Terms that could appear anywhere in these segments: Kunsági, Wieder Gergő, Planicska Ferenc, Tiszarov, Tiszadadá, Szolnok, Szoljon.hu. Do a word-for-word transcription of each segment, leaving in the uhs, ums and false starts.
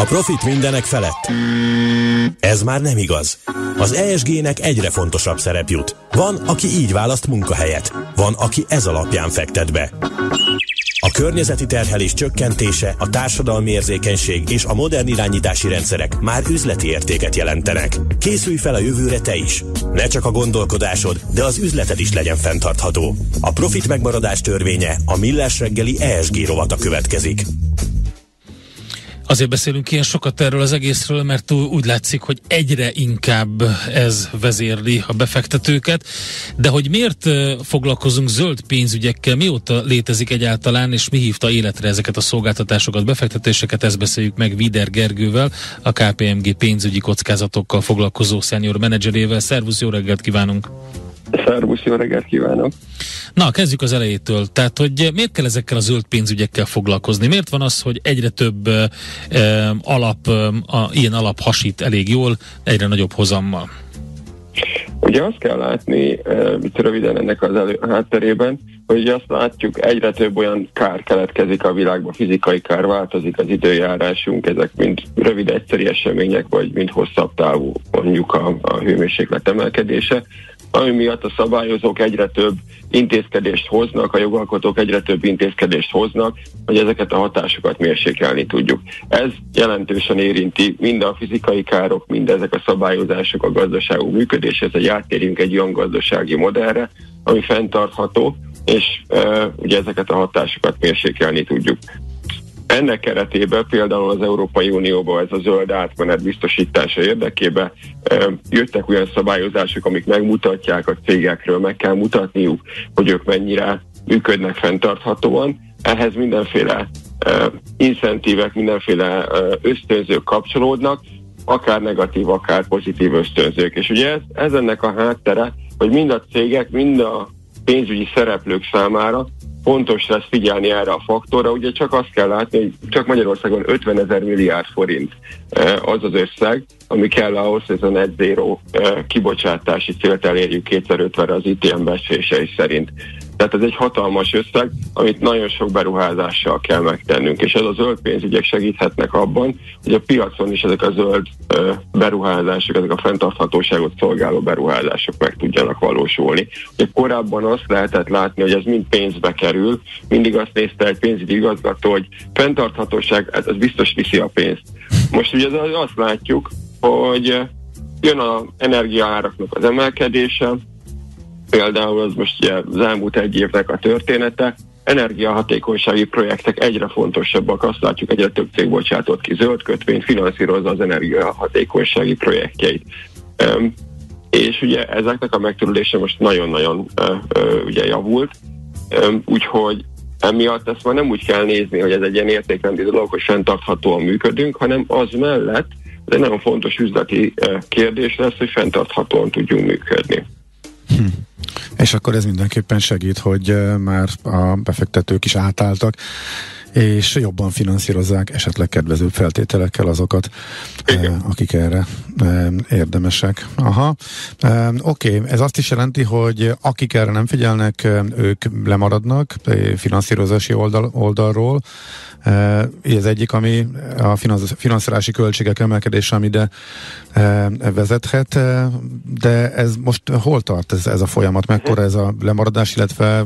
A profit mindenek felett. Ez már nem igaz. Az E S G-nek egyre fontosabb szerep jut. Van, aki így választ munkahelyet. Van, aki ez alapján fektet be. A környezeti terhelés csökkentése, a társadalmi érzékenység és a modern irányítási rendszerek már üzleti értéket jelentenek. Készülj fel a jövőre te is! Ne csak a gondolkodásod, de az üzleted is legyen fenntartható. A profit megmaradás törvénye, a Millás reggeli E S G rovata következik. Azért beszélünk ilyen sokat erről az egészről, mert úgy látszik, hogy egyre inkább ez vezérli a befektetőket. De hogy miért foglalkozunk zöld pénzügyekkel, mióta létezik egyáltalán, és mi hívta életre ezeket a szolgáltatásokat, befektetéseket, ezt beszéljük meg Wieder Gergővel, a K P M G pénzügyi kockázatokkal foglalkozó senior menedzserével. Szervusz, jó reggelt kívánunk! Szervusz, jó reggelt kívánok! Na, kezdjük az elejétől. Tehát, hogy miért kell ezekkel a zöld pénzügyekkel foglalkozni? Miért van az, hogy egyre több e, alap, a, ilyen alap hasít elég jól, egyre nagyobb hozammal? Ugye azt kell látni, e, röviden ennek az elő, hátterében, hogy azt látjuk, egyre több olyan kár keletkezik a világban, fizikai kár, változik az időjárásunk, ezek mind rövid egyszerű események, vagy mind hosszabb távú, mondjuk a, a hőmérséklet emelkedése, ami miatt a szabályozók egyre több intézkedést hoznak, a jogalkotók egyre több intézkedést hoznak, hogy ezeket a hatásokat mérsékelni tudjuk. Ez jelentősen érinti mind a fizikai károk, mind ezek a szabályozások, a gazdaságú működéshez, hogy áttérjünk egy olyan gazdasági modellre, ami fenntartható, és e, ugye ezeket a hatásokat mérsékelni tudjuk. Ennek keretében például az Európai Unióban ez a zöld átmenet biztosítása érdekében jöttek olyan szabályozások, amik megmutatják a cégekről, meg kell mutatniuk, hogy ők mennyire működnek fenntarthatóan. Ehhez mindenféle incentívek, mindenféle ösztönzők kapcsolódnak, akár negatív, akár pozitív ösztönzők. És ugye ez, ez ennek a háttere, hogy mind a cégek, mind a pénzügyi szereplők számára fontos lesz figyelni erre a faktorra, ugye csak azt kell látni, hogy csak Magyarországon ötvenezer milliárd forint az az összeg, ami kell ahhoz, hogy ez a net zero kibocsátási célt elérjük kétezer-ötvenre az I T M becslései szerint. Tehát ez egy hatalmas összeg, amit nagyon sok beruházással kell megtennünk, és ez a zöld pénzügyek segíthetnek abban, hogy a piacon is ezek a zöld beruházások, ezek a fenntarthatóságot szolgáló beruházások meg tudjanak valósulni. Ugye korábban azt lehetett látni, hogy ez mind pénzbe kerül, mindig azt nézte egy pénzügyi igazgató, hogy fenntarthatóság, hát ez biztos viszi a pénzt. Most ugye azt látjuk, hogy jön az energiaáraknak az emelkedése, például az most ugye az elmúlt egy évnek a története, energiahatékonysági projektek egyre fontosabbak, azt látjuk, egyre több cég bocsátott ki zöld kötvényt, finanszírozza az energiahatékonysági projektjeit. Üm, és ugye ezeknek a megtörülése most nagyon-nagyon ö, ö, ugye javult, Üm, úgyhogy emiatt ezt már nem úgy kell nézni, hogy ez egy ilyen értékrendi dolog, hogy fenntarthatóan működünk, hanem az mellett, de nagyon fontos üzleti kérdés lesz, hogy fenntarthatóan tudjunk működni. Hm. És akkor ez mindenképpen segít, hogy már a befektetők is átálltak, és jobban finanszírozzák esetleg kedvezőbb feltételekkel azokat, eh, akik erre eh, érdemesek. Aha, eh, oké, okay. Ez azt is jelenti, hogy akik erre nem figyelnek, ők lemaradnak eh, finanszírozási oldal, oldalról. Eh, ez egyik, ami a finanszírozási költségek emelkedése, ami de eh, vezethet, eh, de ez most hol tart ez, ez a folyamat? Mekkora ez a lemaradás, illetve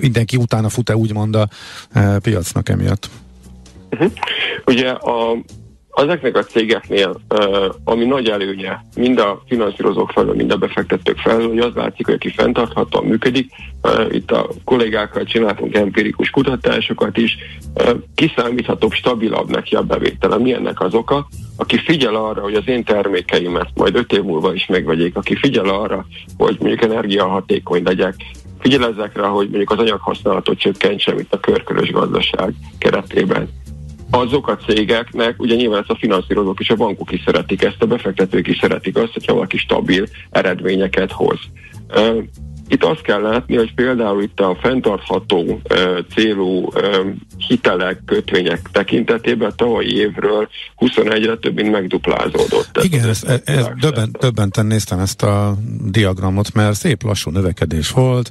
mindenki utána fut-e úgymond a eh, piac emiatt? Uh-huh. Ugye a, azeknek a cégeknél, uh, ami nagy előnye mind a finanszírozók felől, mind a befektetők felől, hogy az látszik, hogy aki fenntarthatóan működik, uh, itt a kollégákkal csináltunk empirikus kutatásokat is, uh, kiszámíthatóbb, stabilabb neki a bevétele. Mi ennek az oka? Aki figyel arra, hogy az én termékeimet majd öt év múlva is megvegyék, aki figyel arra, hogy mondjuk energiahatékony legyek, figyel ezekre, hogy mondjuk az anyaghasználatot csökkentsem itt a körkörös gazdaság keretében. Azok a cégeknek, ugye nyilván ezt a finanszírozók és a bankok is szeretik, ezt a befektetők is szeretik azt, hogyha valaki stabil eredményeket hoz. Itt azt kell látni, hogy például itt a fenntartható célú hitelek, kötvények tekintetében tavalyi évről huszonegyre több mint megduplázódott. Igen, ez, ez, ez döbben, döbbenten néztem ezt a diagramot, mert szép lassú növekedés volt,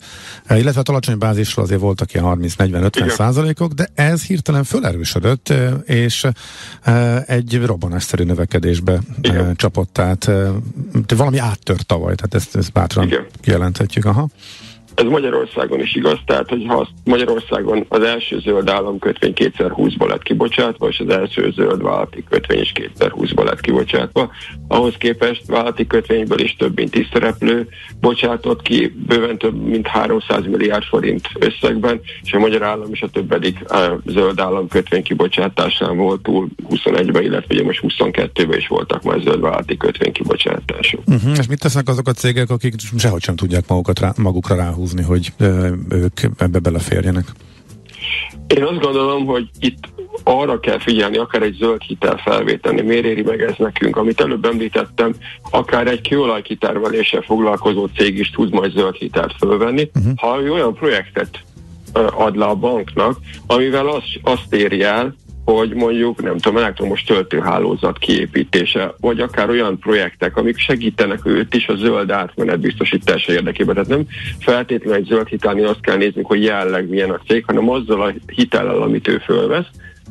illetve a alacsony bázisról azért voltak ilyen harminc negyven ötven százalékok, de ez hirtelen felerősödött, és egy robbanásszerű növekedésbe igen. csapott, tehát valami áttört tavaly, tehát ezt, ezt bátran igen. kijelenthetjük. Aha. Ez Magyarországon is igaz, tehát hogy ha Magyarországon az első zöld államkötvény kétezer-húszban lett kibocsátva, és az első zöld vállalati kötvény is kétezer-húszban lett kibocsátva, ahhoz képest vállalati kötvényből is több mint tíz szereplő bocsátott ki, bőven több mint háromszáz milliárd forint összegben, és a magyar állam is a többedik zöld államkötvény kibocsátásán volt túl huszonegyben, illetve ugye most huszonkettőben is voltak már zöld vállalati kötvény kibocsátások. Uh-huh. És mit tesznek azok a cégek, akik sehogy sem tudják magukat rá, magukra ráhúzni, hogy ők ebbe beleférjenek? Én azt gondolom, hogy itt arra kell figyelni, akár egy zöld hitel felvételni, miért éri meg ez nekünk, amit előbb említettem, akár egy kőolaj kitermeléssel foglalkozó cég is tud majd zöld hitelt fölvenni, uh-huh. ha ő olyan projektet ad le a banknak, amivel az, azt éri el, hogy mondjuk, nem tudom, elektromos töltőhálózat kiépítése, vagy akár olyan projektek, amik segítenek őt is a zöld átmenet biztosítása érdekében. Tehát nem feltétlenül egy zöld hitelni azt kell nézni, hogy jelenleg milyen a cég, hanem azzal a hitellel, amit ő fölvesz,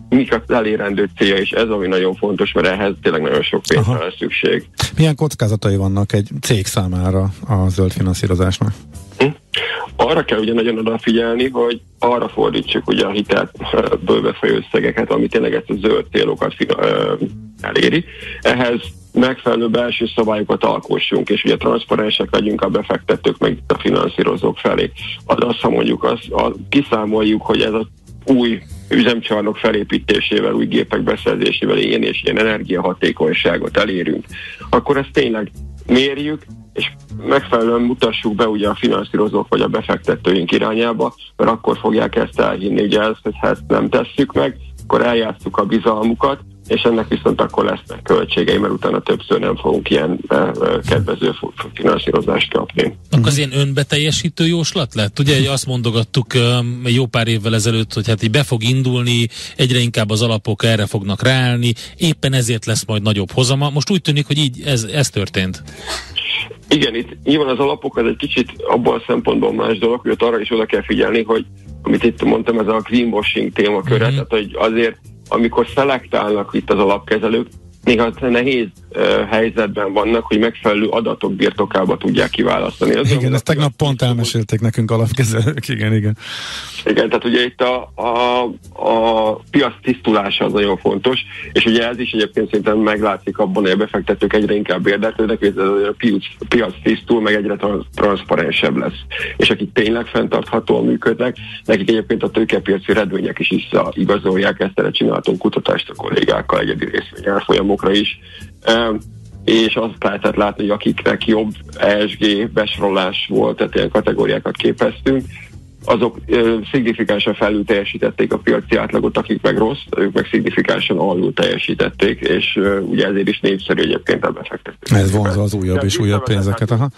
mik az elérendő célja, és ez ami nagyon fontos, mert ehhez tényleg nagyon sok pénzre lesz szükség. Milyen kockázatai vannak egy cég számára a zöld finanszírozásnak? Hm? Arra kell ugye nagyon odafigyelni, hogy arra fordítsuk ugye a hitelből befolyó összegeket, ami tényleg ezt a zöld célokat eléri. Ehhez megfelelő belső szabályokat alkossunk, és ugye transzparensek legyünk a befektetők, meg a finanszírozók felé. Az azt, ha mondjuk, azt, a, kiszámoljuk, hogy ez a új üzemcsarnok felépítésével, új gépek beszerzésével ilyen és ilyen energiahatékonyságot elérünk, akkor ezt tényleg mérjük, és megfelelően mutassuk be ugye a finanszírozók vagy a befektetőink irányába, mert akkor fogják ezt elhinni, ugye ezt, hogy ha ezt nem tesszük meg, akkor eljátszuk a bizalmukat, és ennek viszont akkor lesznek költségei, mert utána többször nem fogunk ilyen eh, kedvező finanszírozást kapni. Akkor az ilyen önbeteljesítő jóslat lett? Ugye azt mondogattuk um, jó pár évvel ezelőtt, hogy hát így be fog indulni, egyre inkább az alapok erre fognak ráállni, éppen ezért lesz majd nagyobb hozama. Most úgy tűnik, hogy így ez, ez történt. Igen, itt nyilván az alapok az egy kicsit abban a szempontból más dolog, hogy ott arra is oda kell figyelni, hogy amit itt mondtam, ez a greenwashing témaköre, mm-hmm. tehát hogy azért amikor szelektálnak itt az alapkezelők, néha nehéz uh, helyzetben vannak, hogy megfelelő adatok birtokába tudják kiválasztani. Az igen, ezt tegnap pont elmesélték nekünk alapkezelők, igen, igen. Igen, tehát ugye itt a, a, a piac tisztulása az nagyon fontos, és ugye ez is egyébként szerintem meglátszik abban, hogy a befektetők egyre inkább érdeklődnek, hogy a piac, piac tisztul, meg egyre transzparensebb lesz. És akik tényleg fenntarthatóan működnek, nekik egyébként a tőkepiaci eredmények is visszaigazolják, ezt erre csináltunk kutatást a kollégákkal egyedi részvényárfolyamokra is, és azt lehetett látni, hogy akiknek jobb E S G besorolás volt, tehát ilyen kategóriákat képeztünk, azok szignifikánsan felül teljesítették a piaci átlagot, akik meg rossz, ők meg szignifikánsan alul teljesítették, és ugye ezért is népszerű egyébként a befektető. Ez vonza az újabb és újabb pénzeket. Aha.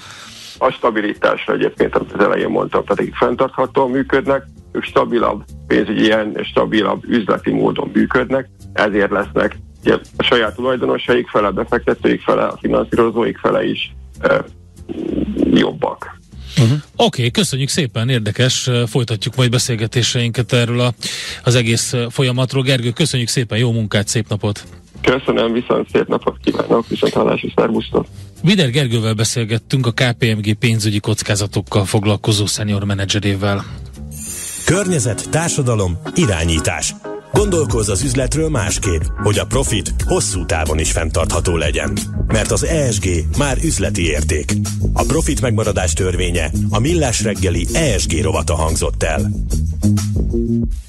A stabilitásra egyébként, amit az elején mondtam, tehát akik fenntarthatóan működnek, ők stabilabb pénzügyi, ilyen stabilabb üzleti módon működnek, ezért lesznek a saját tulajdonosaik fele, a befektetőik fele, a finanszírozóik fele is e, jobbak. Uh-huh. Oké, okay, köszönjük szépen, érdekes, folytatjuk majd beszélgetéseinket erről a, az egész folyamatról. Gergő, köszönjük szépen, jó munkát, szép napot! Köszönöm, viszont szép napot kívánok, viszont hallás és szervusztok! Wieder Gergővel beszélgettünk, a K P M G pénzügyi kockázatokkal foglalkozó senior menedzserével. Környezet, társadalom, irányítás. Gondolkozz az üzletről másképp, hogy a profit hosszú távon is fenntartható legyen. Mert az E S G már üzleti érték. A profit megmaradás törvénye a Millás reggeli E S G rovata hangzott el.